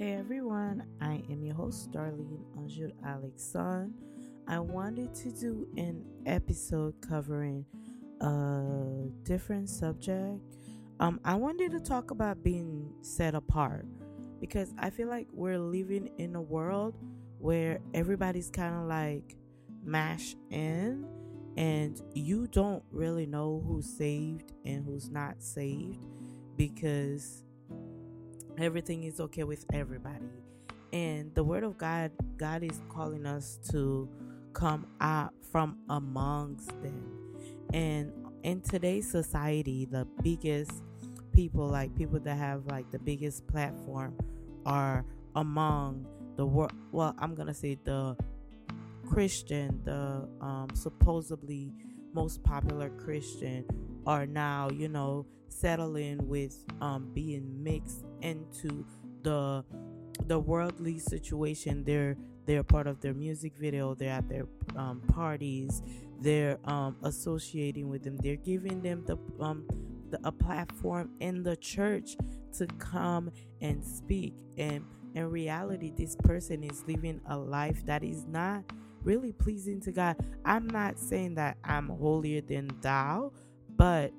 Hey everyone, I am your host Darlene Anjul Alexson. I wanted to do an episode covering a different subject. I wanted to talk about being set apart because I feel like we're living in a world where everybody's kind of like mashed in and you don't really know who's saved and who's not saved because everything is okay with everybody. And the word of God is calling us to come out from amongst them. And in today's society, the biggest people that have like the biggest platform are among the world. Well, I'm gonna say the Christian, the supposedly most popular Christian, are now, settling with being mixed into the worldly situation. They're part of their music video. They're at their parties. They're associating with them. They're giving them a platform in the church to come and speak. And in reality, this person is living a life that is not really pleasing to God. I'm not saying that I'm holier than thou, but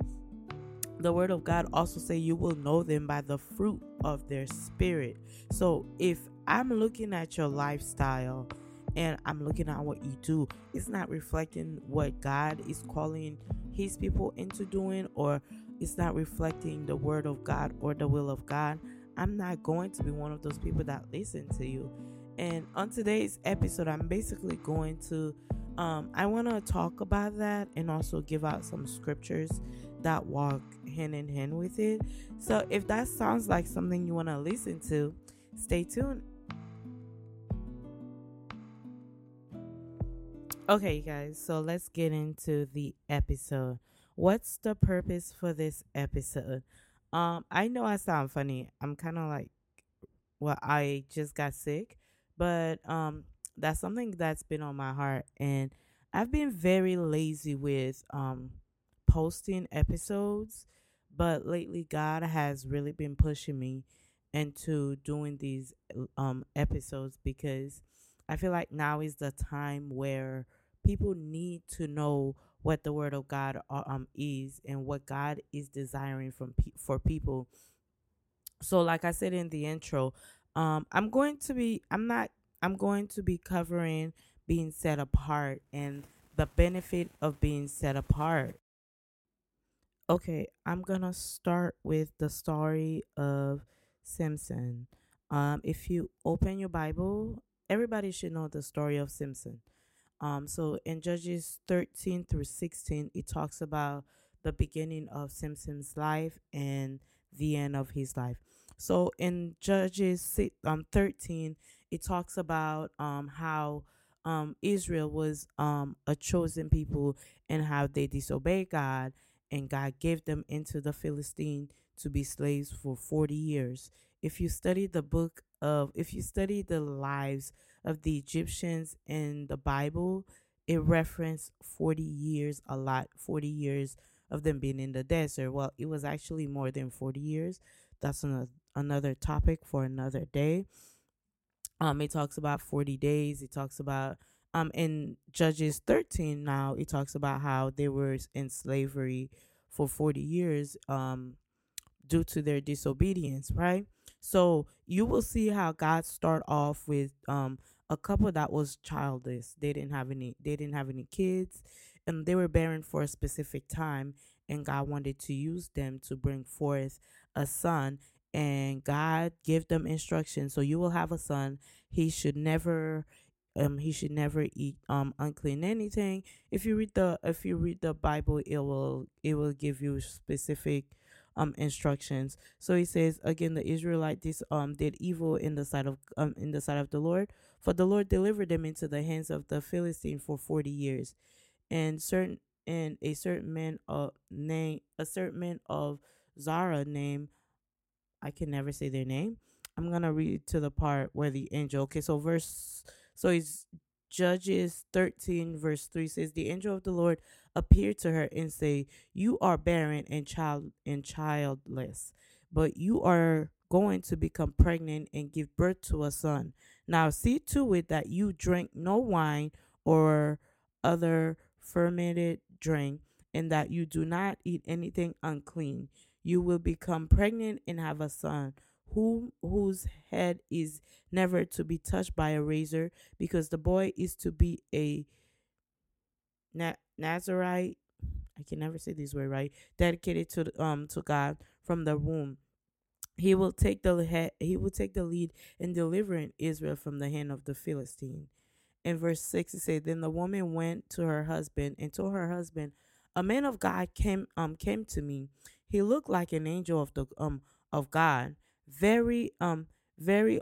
the word of God also say you will know them by the fruit of their spirit. So if I'm looking at your lifestyle and I'm looking at what you do, it's not reflecting what God is calling his people into doing, or it's not reflecting the word of God or the will of God, I'm not going to be one of those people that listen to you. And on today's episode, I'm basically going to I want to talk about that and also give out some scriptures that walk hand in hand with it. So if that sounds like something you want to listen to, stay tuned. Okay, you guys, so let's get into the episode. What's the purpose for this episode? I know I sound funny. I'm kind of like, I just got sick, but that's something that's been on my heart, and I've been very lazy with posting episodes, but lately God has really been pushing me into doing these episodes because I feel like now is the time where people need to know what the word of God is and what God is desiring from for people. So like I said in the intro, I'm going to be covering being set apart and the benefit of being set apart. Okay, I'm going to start with the story of Samson. If you open your Bible, everybody should know the story of Samson. So in Judges 13 through 16, it talks about the beginning of Samson's life and the end of his life. So in Judges 13, it talks about how Israel was a chosen people and how they disobeyed God, and God gave them into the Philistines to be slaves for 40 years. If you study the lives of the Egyptians in the Bible, it referenced 40 years a lot, 40 years of them being in the desert. Well, it was actually more than 40 years. That's another topic for another day. It talks about 40 days. It talks about in Judges 13 now, it talks about how they were in slavery for 40 years due to their disobedience, right? So you will see how God start off with a couple that was childless. They didn't have any kids, and they were barren for a specific time, and God wanted to use them to bring forth a son. And God gave them instructions. So you will have a son. He should never eat unclean anything. If you read the Bible, it will give you specific instructions. So he says again, the Israelites did evil in the sight of the Lord, for the Lord delivered them into the hands of the Philistine for 40 years, and a certain man of Zarah named. I can never say their name. I'm going to read to the part where the angel. Okay, so it's Judges 13 verse 3 says, the angel of the Lord appeared to her and said, you are barren and childless, but you are going to become pregnant and give birth to a son. Now see to it that you drink no wine or other fermented drink, and that you do not eat anything unclean. You will become pregnant and have a son, whose head is never to be touched by a razor, because the boy is to be a Nazarite. I can never say this word right. Dedicated to God from the womb. He will take the lead in delivering Israel from the hand of the Philistine. In verse 6 it says, then the woman went to her husband and told her husband, a man of God came to me. He looked like an angel of the of God, very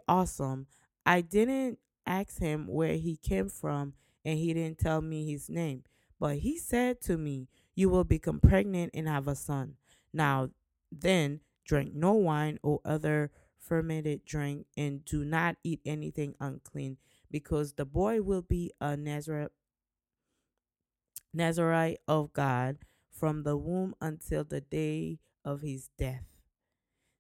awesome. I didn't ask him where he came from, and he didn't tell me his name. But he said to me, you will become pregnant and have a son. Now then, drink no wine or other fermented drink, and do not eat anything unclean, because the boy will be a Nazarite of God from the womb until the day of his death.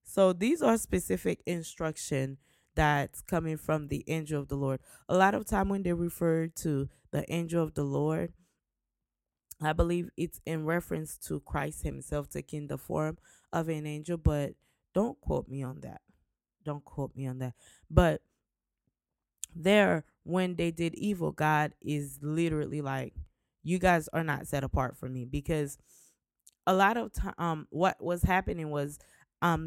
So these are specific instruction that's coming from the angel of the Lord. A lot of time when they refer to the angel of the Lord, I believe it's in reference to Christ himself taking the form of an angel, but don't quote me on that. But there, when they did evil, God is literally like, you guys are not set apart for me, because a lot of time, what was happening was,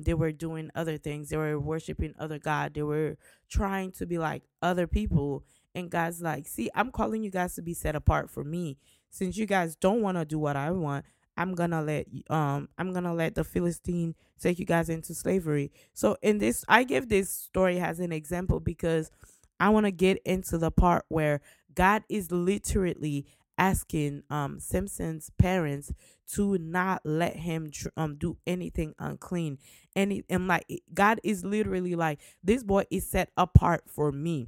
they were doing other things. They were worshiping other God. They were trying to be like other people. And God's like, see, I'm calling you guys to be set apart for me. Since you guys don't want to do what I want, I'm gonna let the Philistine take you guys into slavery. So in this, I give this story as an example because I want to get into the part where God is literally asking Samson's parents to not let him do anything unclean. And like, God is literally like, this boy is set apart for me.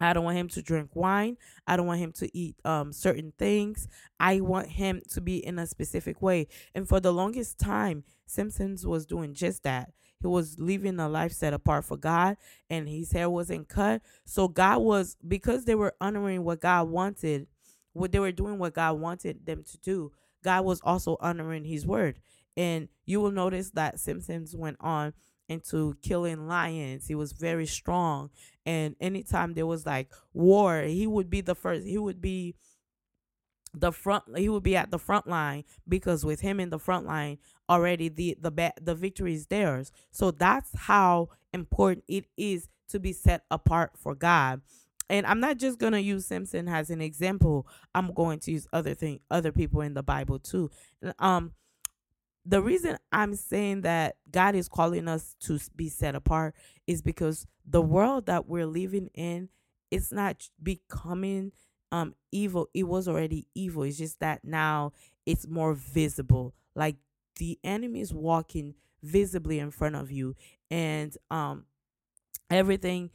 I don't want him to drink wine. I don't want him to eat certain things. I want him to be in a specific way. And for the longest time, Samson was doing just that. He was living a life set apart for God, and his hair wasn't cut. So God was, because they were honoring what God wanted, what they were doing, what God wanted them to do, God was also honoring his word. And you will notice that Samson went on into killing lions. He was very strong. And anytime there was like war, he would be the first. He would be at the front line, because with him in the front line, already the victory is theirs. So that's how important it is to be set apart for God. And I'm not just going to use Samson as an example. I'm going to use other people in the Bible too. The reason I'm saying that God is calling us to be set apart is because the world that we're living in, it's not becoming evil. It was already evil. It's just that now it's more visible. Like, the enemy is walking visibly in front of you, and everything,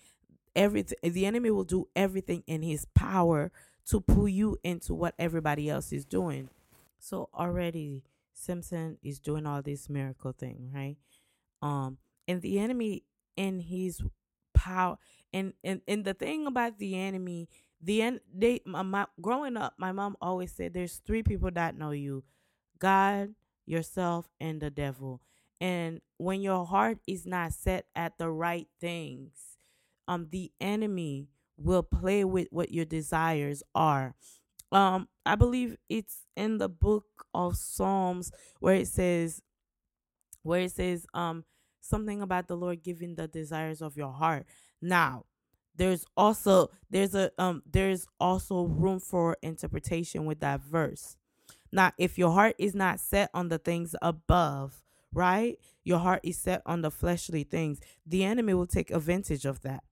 the enemy will do everything in his power to pull you into what everybody else is doing. So already Samson is doing all this miracle thing, right? And the enemy in his power, and the thing about the enemy, growing up, my mom always said there's three people that know you: God, yourself, and the devil. And when your heart is not set at the right things, the enemy will play with what your desires are. I believe it's in the book of Psalms where it says something about the Lord giving the desires of your heart. Now, there's also room for interpretation with that verse. Now, if your heart is not set on the things above, right? Your heart is set on the fleshly things. The enemy will take advantage of that.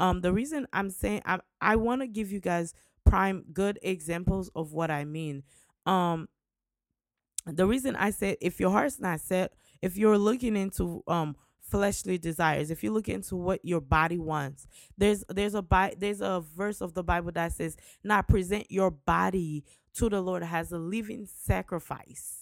The reason I'm saying, I want to give you guys prime good examples of what I mean. The reason I said, if your heart's not set, if you're looking into fleshly desires, if you look into what your body wants, there's a verse of the Bible that says, "Now present your body to the Lord as a living sacrifice,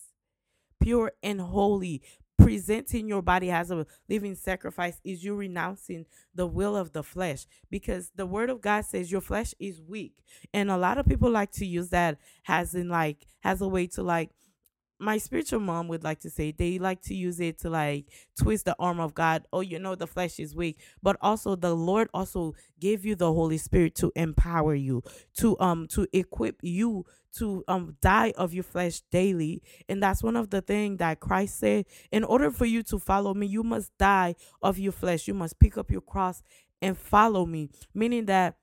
pure and holy, presenting your body as a living sacrifice is you renouncing the will of the flesh, because the word of God says your flesh is weak. And a lot of people like to use that as in like, as a way to like, my spiritual mom would like to say, they like to use it to like twist the arm of God. Oh, you know, the flesh is weak, but also the Lord also gave you the Holy Spirit to empower you, to equip you to die of your flesh daily. And that's one of the things that Christ said, in order for you to follow me, you must die of your flesh. You must pick up your cross and follow me. Meaning that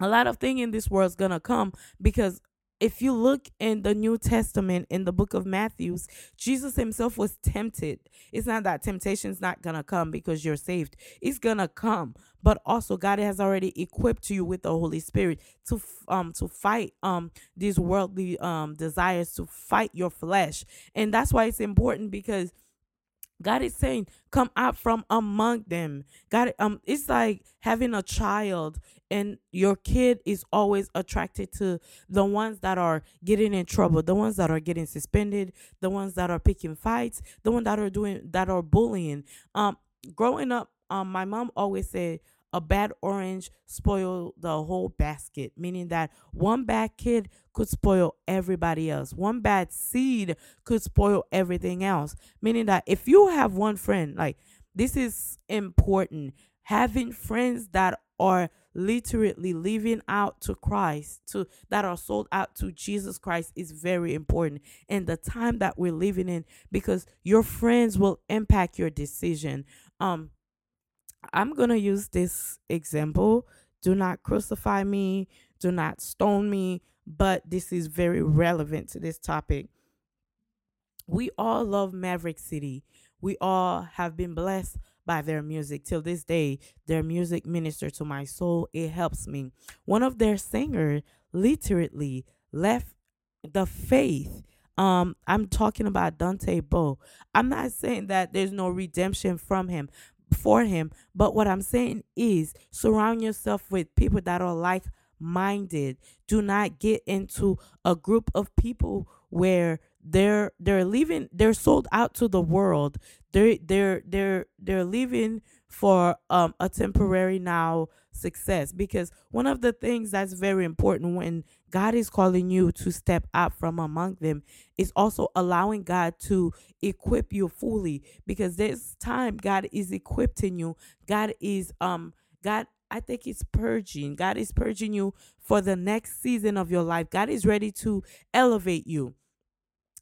a lot of things in this world is going to come, because if you look in the New Testament, in the book of Matthew, Jesus himself was tempted. It's not that temptation's not going to come because you're saved. It's going to come. But also God has already equipped you with the Holy Spirit to fight these worldly desires, to fight your flesh. And that's why it's important, because God is saying, come out from among them. God, it's like having a child, and your kid is always attracted to the ones that are getting in trouble, the ones that are getting suspended, the ones that are picking fights, the ones that are bullying. Growing up, my mom always said, a bad orange spoiled the whole basket, meaning that one bad kid could spoil everybody else. One bad seed could spoil everything else, meaning that if you have one friend, like, this is important, having friends that are literally living out to Christ, that are sold out to Jesus Christ, is very important in the time that we're living in, because your friends will impact your decision. I'm going to use this example. Do not crucify me. Do not stone me. But this is very relevant to this topic. We all love Maverick City. We all have been blessed by their music. Till this day, their music ministers to my soul. It helps me. One of their singers literally left the faith. I'm talking about Dante Bo. I'm not saying that there's no redemption for him, but what I'm saying is, surround yourself with people that are like-minded. Do not get into a group of people where they're living, they're sold out to the world. They're living for a temporary now success, because one of the things that's very important when God is calling you to step out from among them is also allowing God to equip you fully, because this time God is equipping you. God is purging you for the next season of your life. God is ready to elevate you.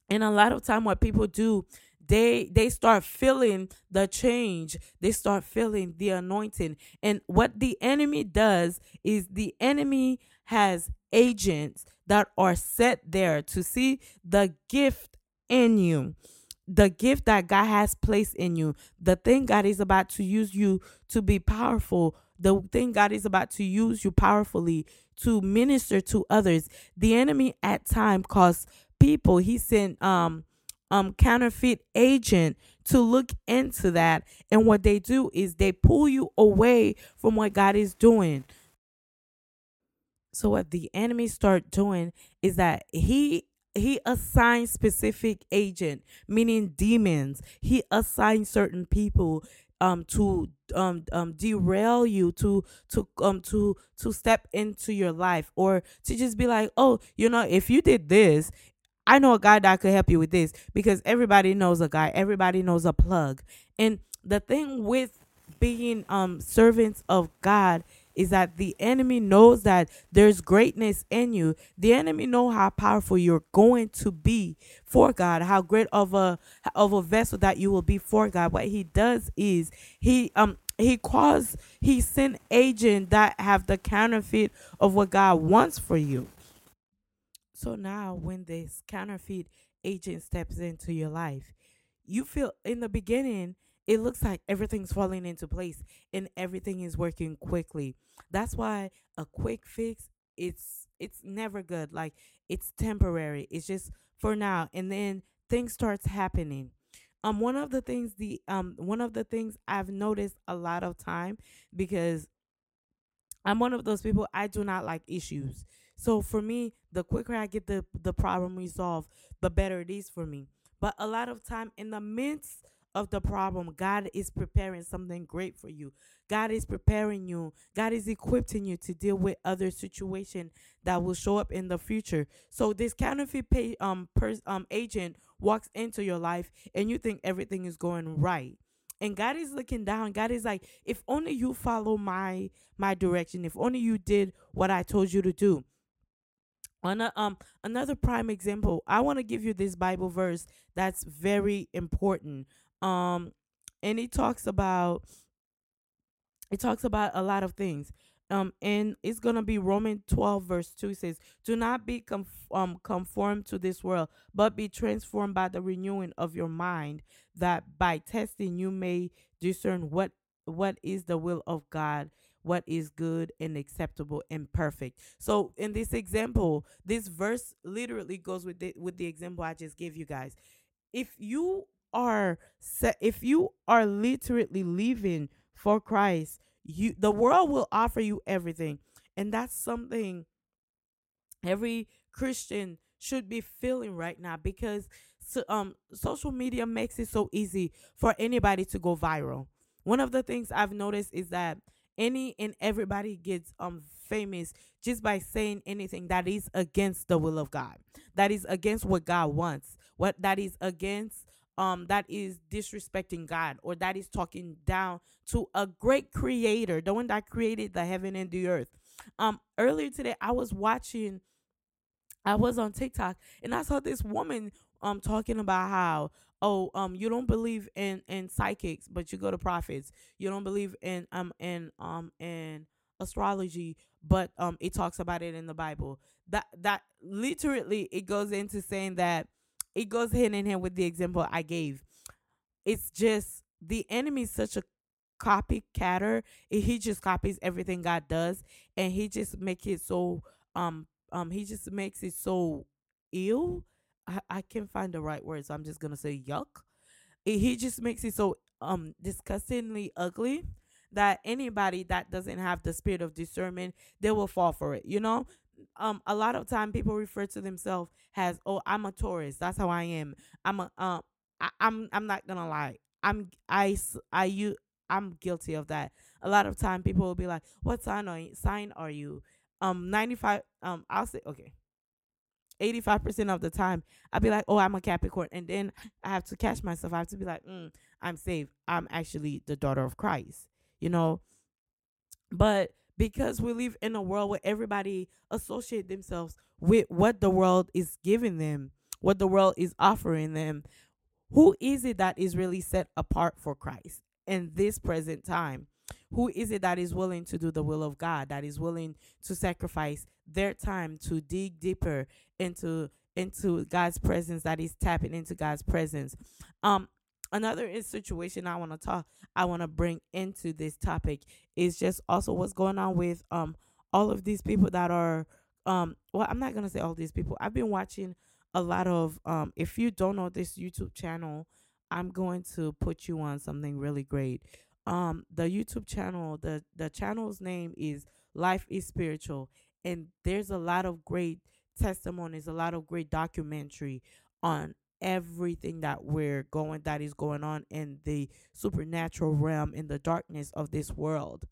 And a lot of time what people do, they start feeling the change. They start feeling the anointing. And what the enemy does is, the enemy has agents that are set there to see the gift in you, the gift that God has placed in you, the thing God is about to use you to be powerful, the thing God is about to use you powerfully to minister to others. The enemy at time costs people. He sent counterfeit agent to look into that, and what they do is they pull you away from what God is doing. So what the enemy start doing is that he assigns specific agent, meaning demons. He assigns certain people to derail you, to step into your life, or to just be like, oh, you know, if you did this, I know a guy that could help you with this, because everybody knows a guy. Everybody knows a plug. And the thing with being servants of God is that the enemy knows that there's greatness in you. The enemy knows how powerful you're going to be for God, how great of a vessel that you will be for God. What he does is he send agents that have the counterfeit of what God wants for you. So now when this counterfeit agent steps into your life, you feel in the beginning, it looks like everything's falling into place and everything is working quickly. That's why a quick fix, it's never good. Like, it's temporary. It's just for now. And then things starts happening. One of the things I've noticed a lot of time, because I'm one of those people, I do not like issues. So for me, the quicker I get the problem resolved, the better it is for me. But a lot of time in the midst of the problem, God is preparing something great for you. God is preparing you. God is equipping you to deal with other situations that will show up in the future. So this counterfeit agent walks into your life and you think everything is going right. And God is looking down. God is like, if only you follow my direction. If only you did what I told you to do. On another prime example, I want to give you this Bible verse that's very important. And it talks about a lot of things. And it's going to be Romans 12, verse 2 says, do not be conformed to this world, but be transformed by the renewing of your mind, that by testing you may discern what is the will of God, what is good and acceptable and perfect. So in this example, this verse literally goes with the example I just gave you guys. If you are literally living for Christ, the world will offer you everything. And that's something every Christian should be feeling right now, because social media makes it so easy for anybody to go viral. One of the things I've noticed is that any and everybody gets famous just by saying anything that is against the will of God, that is against what God wants, that is disrespecting God, or that is talking down to a great creator, the one that created the heaven and the earth. Earlier today, I was on TikTok and I saw this woman talking about how, you don't believe in psychics, but you go to prophets. You don't believe in astrology, but it talks about it in the Bible. That literally it goes into saying that. It goes hand in hand with the example I gave. It's just the enemy is such a copycatter. He just copies everything God does, and he just makes it so ill. I can't find the right word, so I'm just gonna say yuck. He just makes it so disgustingly ugly that anybody that doesn't have the spirit of discernment, they will fall for it. You know. A lot of time people refer to themselves as, I'm a Taurus. That's how I am. I'm not gonna lie. I'm guilty of that. A lot of time people will be like, what sign are you? 85% of the time I'll be like, I'm a Capricorn. And then I have to catch myself. I have to be like, I'm saved. I'm actually the daughter of Christ, you know? But because we live in a world where everybody associate themselves with what the world is giving them, what the world is offering them. Who is it that is really set apart for Christ in this present time? Who is it that is willing to do the will of God, that is willing to sacrifice their time to dig deeper into God's presence, that is tapping into God's presence? Another situation I want to bring into this topic is just also what's going on with all of these people that are I'm not going to say all these people. I've been watching a lot of if you don't know this YouTube channel, I'm going to put you on something really great. The YouTube channel, the channel's name is Life is Spiritual, and there's a lot of great testimonies, a lot of great documentary on everything that is going on in the supernatural realm, in the darkness of this world.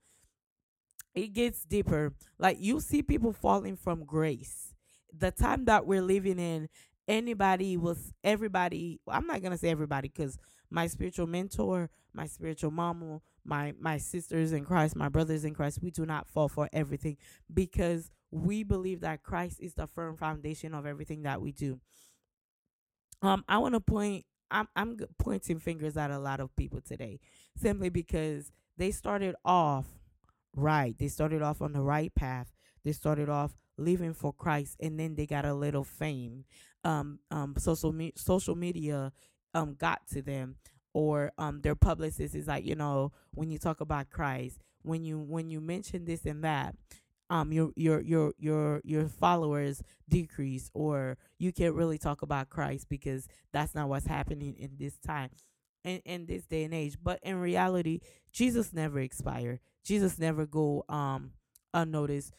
It gets deeper. Like, you see people falling from grace. The time that we're living in, everybody, I'm not gonna say everybody, because my spiritual mentor, my spiritual mama, my sisters in Christ, my brothers in Christ, we do not fall for everything, because we believe that Christ is the firm foundation of everything that we do. I want to point. I'm pointing fingers at a lot of people today, simply because they started off right. They started off on the right path. They started off living for Christ, and then they got a little fame. Social media got to them, or their publicist is like, when you talk about Christ, when you mention this and that, your followers decrease, or you can't really talk about Christ because that's not what's happening in this time, in this day and age. But in reality, Jesus never expires. Jesus never go unnoticed.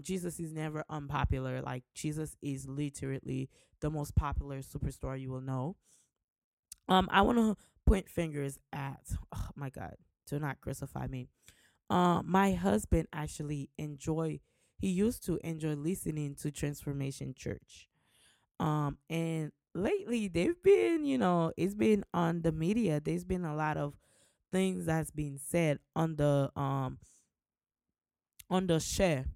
Jesus is never unpopular. Like, Jesus is literally the most popular superstar you will know. I want to point fingers at, oh my God, do not crucify me. My husband actually used to enjoy listening to Transformation Church. And lately they've been, it's been on the media. There's been a lot of things that's been said on the share.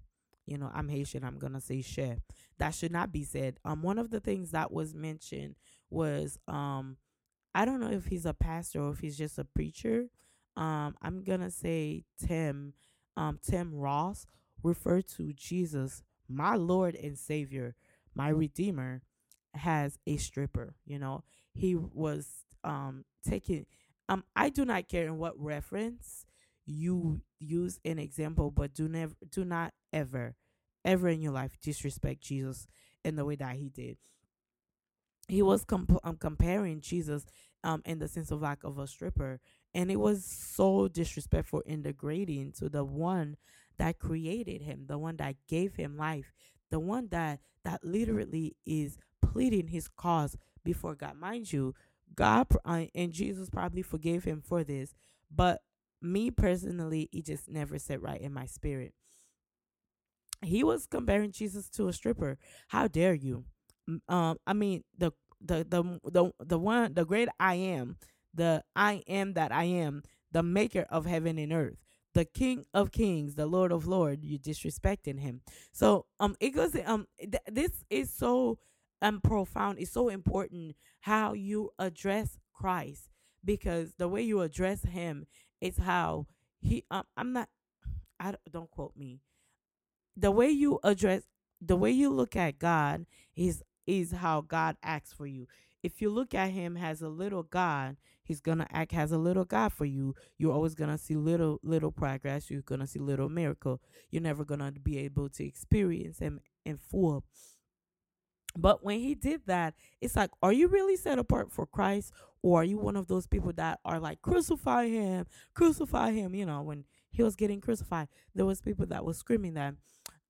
I'm Haitian, I'm going to say share. That should not be said. One of the things that was mentioned was, I don't know if he's a pastor or if he's just a preacher. I'm going to say Tim Ross referred to Jesus, my Lord and Savior, my Redeemer, as a stripper. He was taking, I do not care in what reference you use an example, but do not ever in your life disrespect Jesus in the way that he did. He was comparing Jesus in the sense of like of a stripper, and it was so disrespectful and degrading to the one that created him, the one that gave him life, the one that literally is pleading his cause before God. Mind you, God and Jesus probably forgave him for this, but me personally, it just never sat right in my spirit. He was comparing Jesus to a stripper. How dare you? I mean, the one, the great I am, the I am that I am, the maker of heaven and earth, the King of Kings, the Lord of Lords. You disrespecting him. So it goes. This is so profound. It's so important how you address Christ, because the way you address him. It's how he, don't quote me. The way you address, the way you look at God is how God acts for you. If you look at him as a little God, he's going to act as a little God for you. You're always going to see little progress. You're going to see little miracle. You're never going to be able to experience him in full. But when he did that, it's like, are you really set apart for Christ? Or are you one of those people that are like, crucify him? When he was getting crucified, there was people that was screaming that.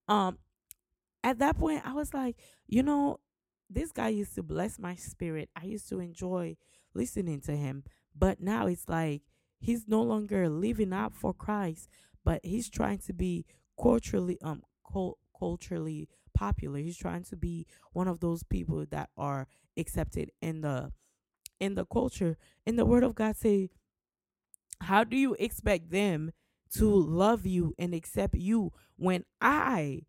At that point, I was like, this guy used to bless my spirit. I used to enjoy listening to him. But now it's like he's no longer living out for Christ, but he's trying to be culturally popular. He's trying to be one of those people that are accepted in the culture, and the word of God say, how do you expect them to love you and accept you when I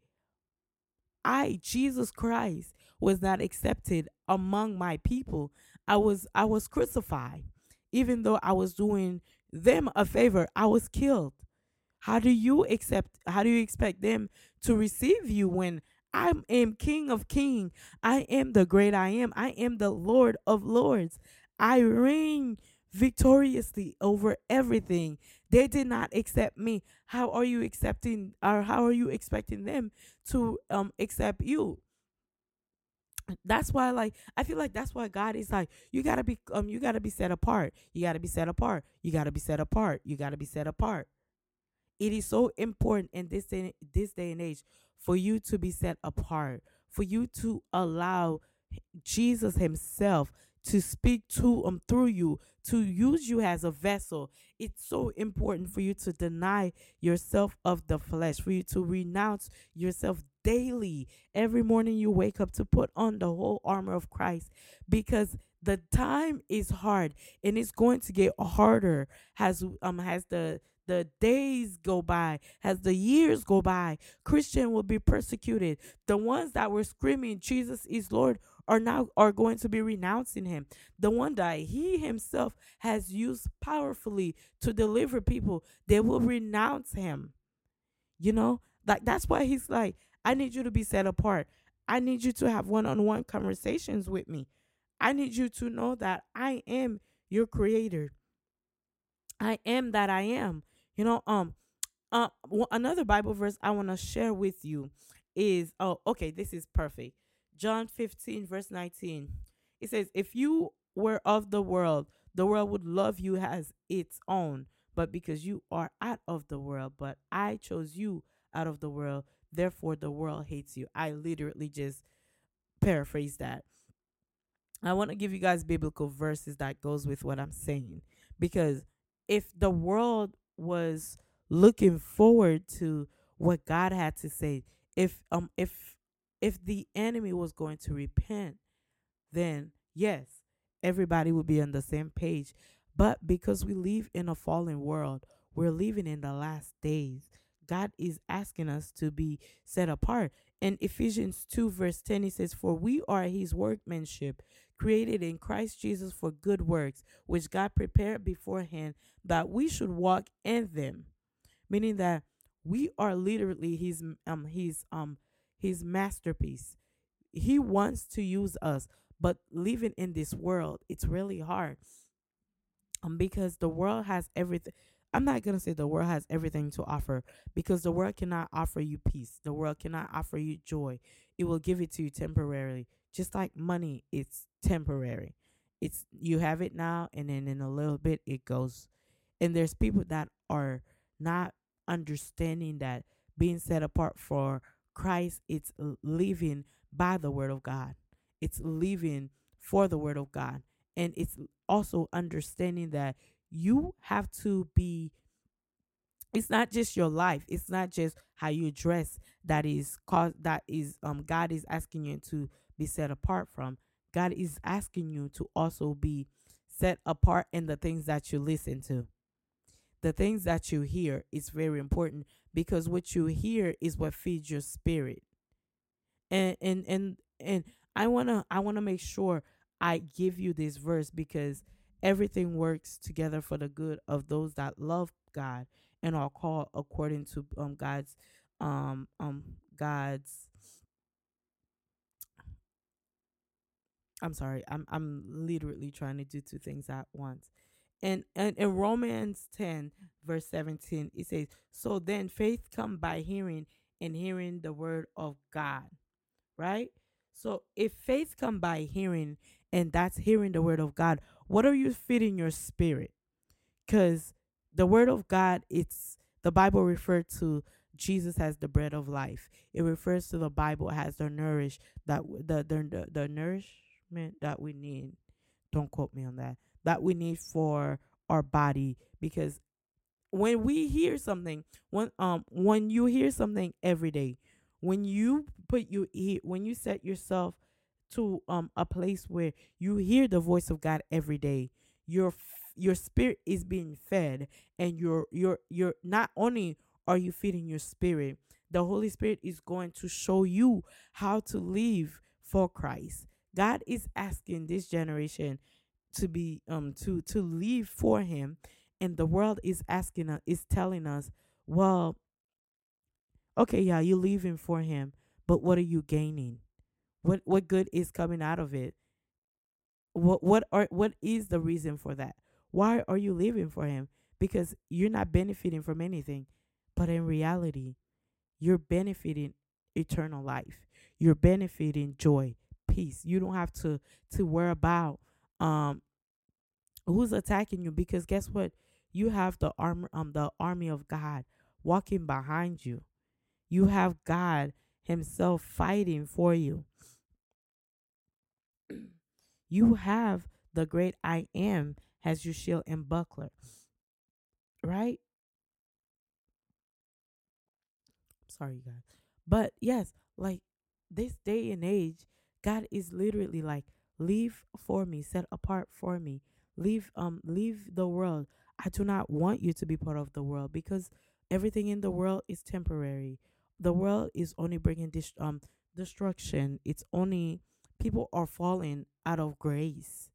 Jesus Christ was not accepted among my people? I was crucified. Even though I was doing them a favor, I was killed. How do you expect them to receive you when I am King of Kings? I am the great I am. I am the Lord of Lords. I reign victoriously over everything. They did not accept me. How are you expecting them to accept you? That's why, I feel like that's why God is like, you gotta be set apart. You gotta be set apart. You gotta be set apart. You gotta be set apart. It is so important in this day and age for you to be set apart, for you to allow Jesus himself to speak to through you, to use you as a vessel. It's so important for you to deny yourself of the flesh, for you to renounce yourself daily. Every morning you wake up to put on the whole armor of Christ, because the time is hard and it's going to get harder as the days go by, as the years go by. Christian will be persecuted. The ones that were screaming Jesus is Lord are now going to be renouncing him. The one that he himself has used powerfully to deliver people, they will renounce him. That's why he's like, I need you to be set apart. I need you to have one-on-one conversations with me. I need you to know that I am your creator. I am that I am. Another Bible verse I want to share with you is, this is perfect. John 15, verse 19. It says, if you were of the world would love you as its own, but because you are out of the world, but I chose you out of the world, therefore the world hates you. I literally just paraphrased that. I want to give you guys biblical verses that goes with what I'm saying, because if the world was looking forward to what God had to say, if the enemy was going to repent, then yes, everybody would be on the same page. But because we live in a fallen world, we're living in the last days. God is asking us to be set apart. And Ephesians 2 verse 10, it says, "For we are his workmanship, created in Christ Jesus for good works, which God prepared beforehand that we should walk in them." Meaning that we are literally his masterpiece. He wants to use us, but living in this world, it's really hard. Because the world has everything. I'm not going to say the world has everything to offer, because the world cannot offer you peace. The world cannot offer you joy. It will give it to you temporarily. Just like money, it's temporary. It's, you have it now, and then in a little bit it goes. And there's people that are not understanding that being set apart for Christ, it's living by the word of God. It's living for the word of God. And it's also understanding that you have to be, it's not just your life, it's not just how you dress that is cause that is God is asking you to be set apart from. God is asking you to also be set apart in the things that you listen to. The things that you hear is very important, because what you hear is what feeds your spirit. And I wanna make sure I give you this verse, because everything works together for the good of those that love God and are called according to I'm literally trying to do two things at once. And in Romans 10 verse 17, it says, "So then faith comes by hearing, and hearing the word of God." Right? So if faith comes by hearing, and that's hearing the word of God, what are you feeding your spirit? Because the word of God, it's, the Bible referred to Jesus as the bread of life. It refers to the Bible as the nourishment that we need. Don't quote me on that we need for our body, because when we hear something, when you hear something every day, when you set yourself to a place where you hear the voice of God every day, your spirit is being fed, and you're not only are you feeding your spirit, the Holy Spirit is going to show you how to live for Christ. God is asking this generation to be to live for Him, and the world is asking us, is telling us, well, okay, yeah, you're living for Him, but what are you gaining? What good is coming out of it? What is the reason for that? Why are you living for Him? Because you're not benefiting from anything, but in reality, you're benefiting eternal life. You're benefiting joy, peace. You don't have to worry about who's attacking you, because guess what? You have the army of God walking behind you. You have God Himself fighting for you. You have the great I Am as your shield and buckler, right? Sorry, you guys. But yes, like this day and age, God is literally like, "Leave for me, set apart for me. Leave the world. I do not want you to be part of the world, because everything in the world is temporary. The world is only bringing destruction. It's only, people are falling out of grace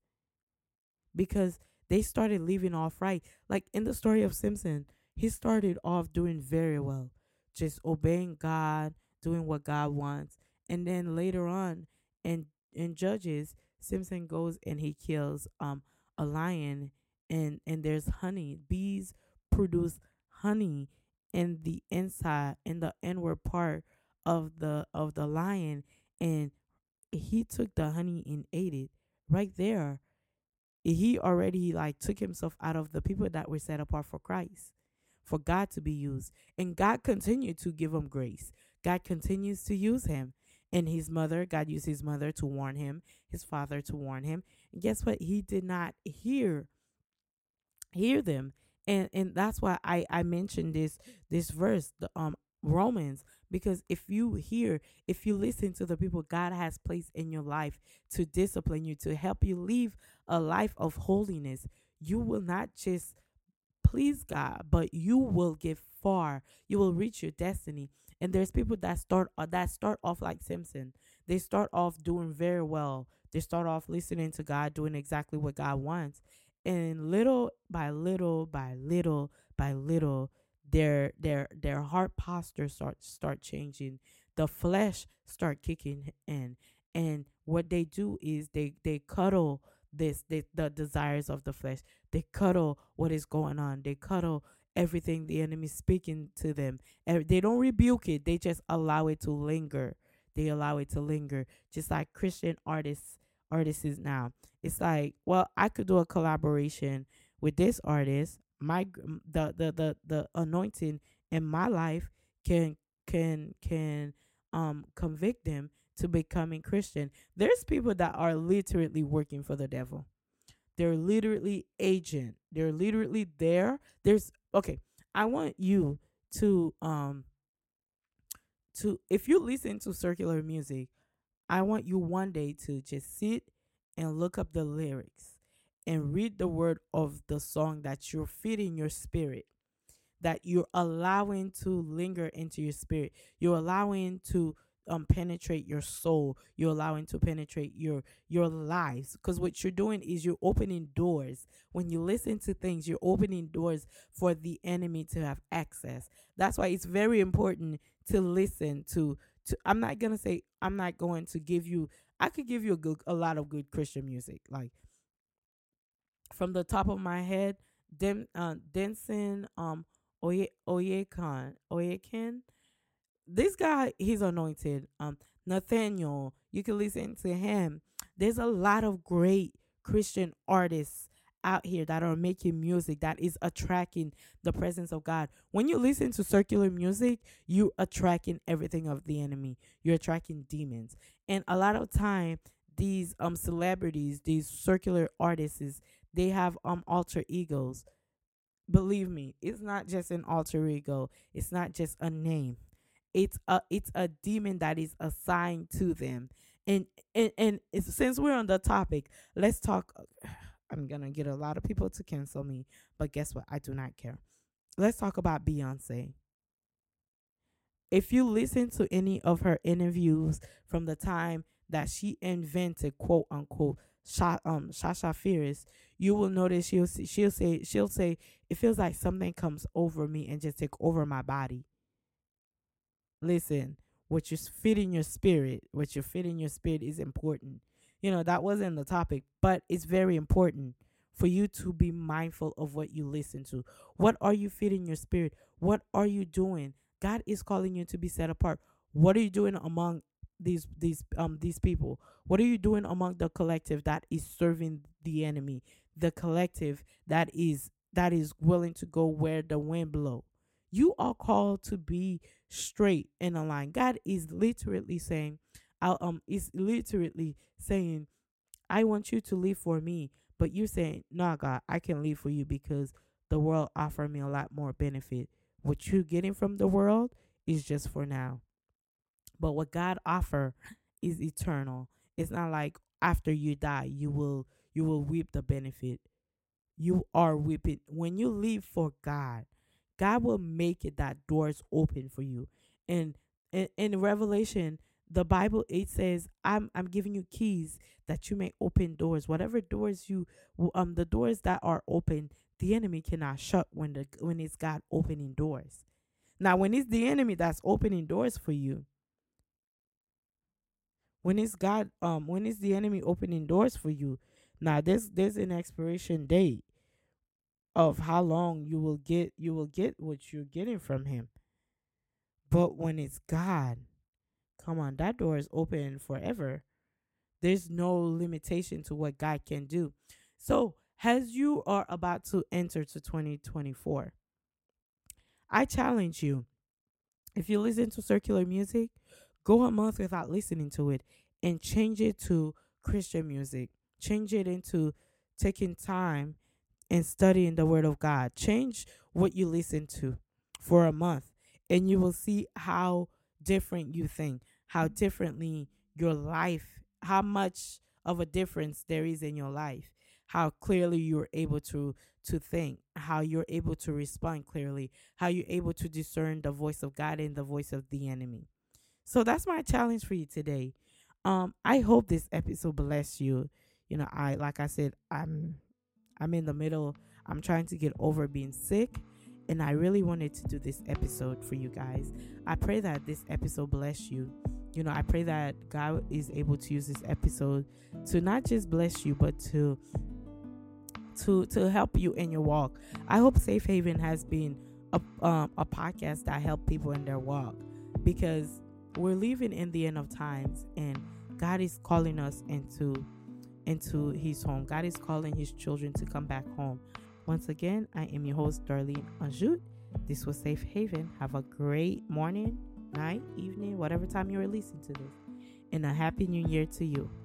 because they started living off right. Like in the story of Samson, he started off doing very well, just obeying God, doing what God wants. And then later on in Judges, Samson goes and he kills a lion, and there's honey. Bees produce honey in the inside, in the inward part of the lion, and he took the honey and ate it. Right there, he already like took himself out of the people that were set apart for Christ, for God to be used. And God continued to give him grace. God continues to use him. And his mother, God used his mother to warn him, his father to warn him. And guess what? He did not hear them. And that's why I mentioned this verse, the Romans, because if you listen to the people God has placed in your life to discipline you, to help you live a life of holiness, you will not just please God, but you will get far. You will reach your destiny. And there's people that start off like Samson. They start off doing very well. They start off listening to God, doing exactly what God wants. And little by little by little by little, their heart posture start changing. The flesh start kicking in. And what they do is they cuddle the desires of the flesh. They cuddle what is going on. They cuddle everything the enemy is speaking to them. They don't rebuke it. They just allow it to linger. They allow it to linger. Just like Christian artists now. It's like, well, I could do a collaboration with this artist. The anointing in my life can convict them to becoming Christian. There's people that are literally working for the devil. They're literally agent. They're literally there. I want you to if you listen to secular music, I want you one day to just sit and look up the lyrics and read the word of the song that you're feeding your spirit, that you're allowing to linger into your spirit. You're allowing to penetrate your soul. You're allowing to penetrate your lives, because what you're doing is you're opening doors. When you listen to things, you're opening doors for the enemy to have access. That's why it's very important to listen to I could give you a lot of good Christian music, like from the top of my head, Denson Oyekan. This guy, he's anointed. Nathaniel, you can listen to him. There's a lot of great Christian artists out here that are making music that is attracting the presence of God. When you listen to secular music, you're attracting everything of the enemy. You're attracting demons. And a lot of time, these celebrities, these secular artists, they have alter egos. Believe me, it's not just an alter ego. It's not just a name. It's a demon that is assigned to them. And since we're on the topic, let's talk. I'm going to get a lot of people to cancel me, but guess what? I do not care. Let's talk about Beyonce. If you listen to any of her interviews from the time that she invented, quote unquote, Sasha Fierce, you will notice she'll say, it feels like something comes over me and just take over my body. Listen, what you're feeding your spirit is important. You know, that wasn't the topic, but it's very important for you to be mindful of what you listen to. What are you feeding your spirit? What are you doing? God is calling you to be set apart. What are you doing among these people? What are you doing among the collective that is serving the enemy? The collective that is willing to go where the wind blows. You are called to be straight and aligned. God is literally saying, I want you to live for me. But you're saying, no, God, I can live for you because the world offered me a lot more benefit. What you're getting from the world is just for now. But what God offers is eternal. It's not like after you die, you will reap the benefit. You are reaping. When you live for God, God will make it that doors open for you. And in Revelation, the Bible, it says, I'm giving you keys that you may open doors. Whatever doors the doors that are open, the enemy cannot shut when it's God opening doors. Now, when it's the enemy that's opening doors for you, when it's the enemy opening doors for you, now there's an expiration date of how long you will get what you're getting from him. But when it's God, come on, that door is open forever. There's no limitation to what God can do. So as you are about to enter to 2024, I challenge you, if you listen to secular music, Go a month without listening to it and change it to Christian music. Change it into taking time and studying the Word of God. Change what you listen to for a month, and you will see how different you think, how differently your life, how much of a difference there is in your life, how clearly you're able to think, how you're able to respond clearly, how you're able to discern the voice of God and the voice of the enemy. So that's my challenge for you today. I hope this episode bless you. You know, I'm in the middle. I'm trying to get over being sick, and I really wanted to do this episode for you guys. I pray that this episode bless you. You know, I pray that God is able to use this episode to not just bless you, but to help you in your walk. I hope Safe Haven has been a podcast that helped people in their walk, because we're living in the end of times, and God is calling us into his home. God is calling his children to come back home. Once again, I am your host, Darlene Anjul. This was Safe Haven. Have a great morning, night, evening, whatever time you're listening to this. And a happy new year to you.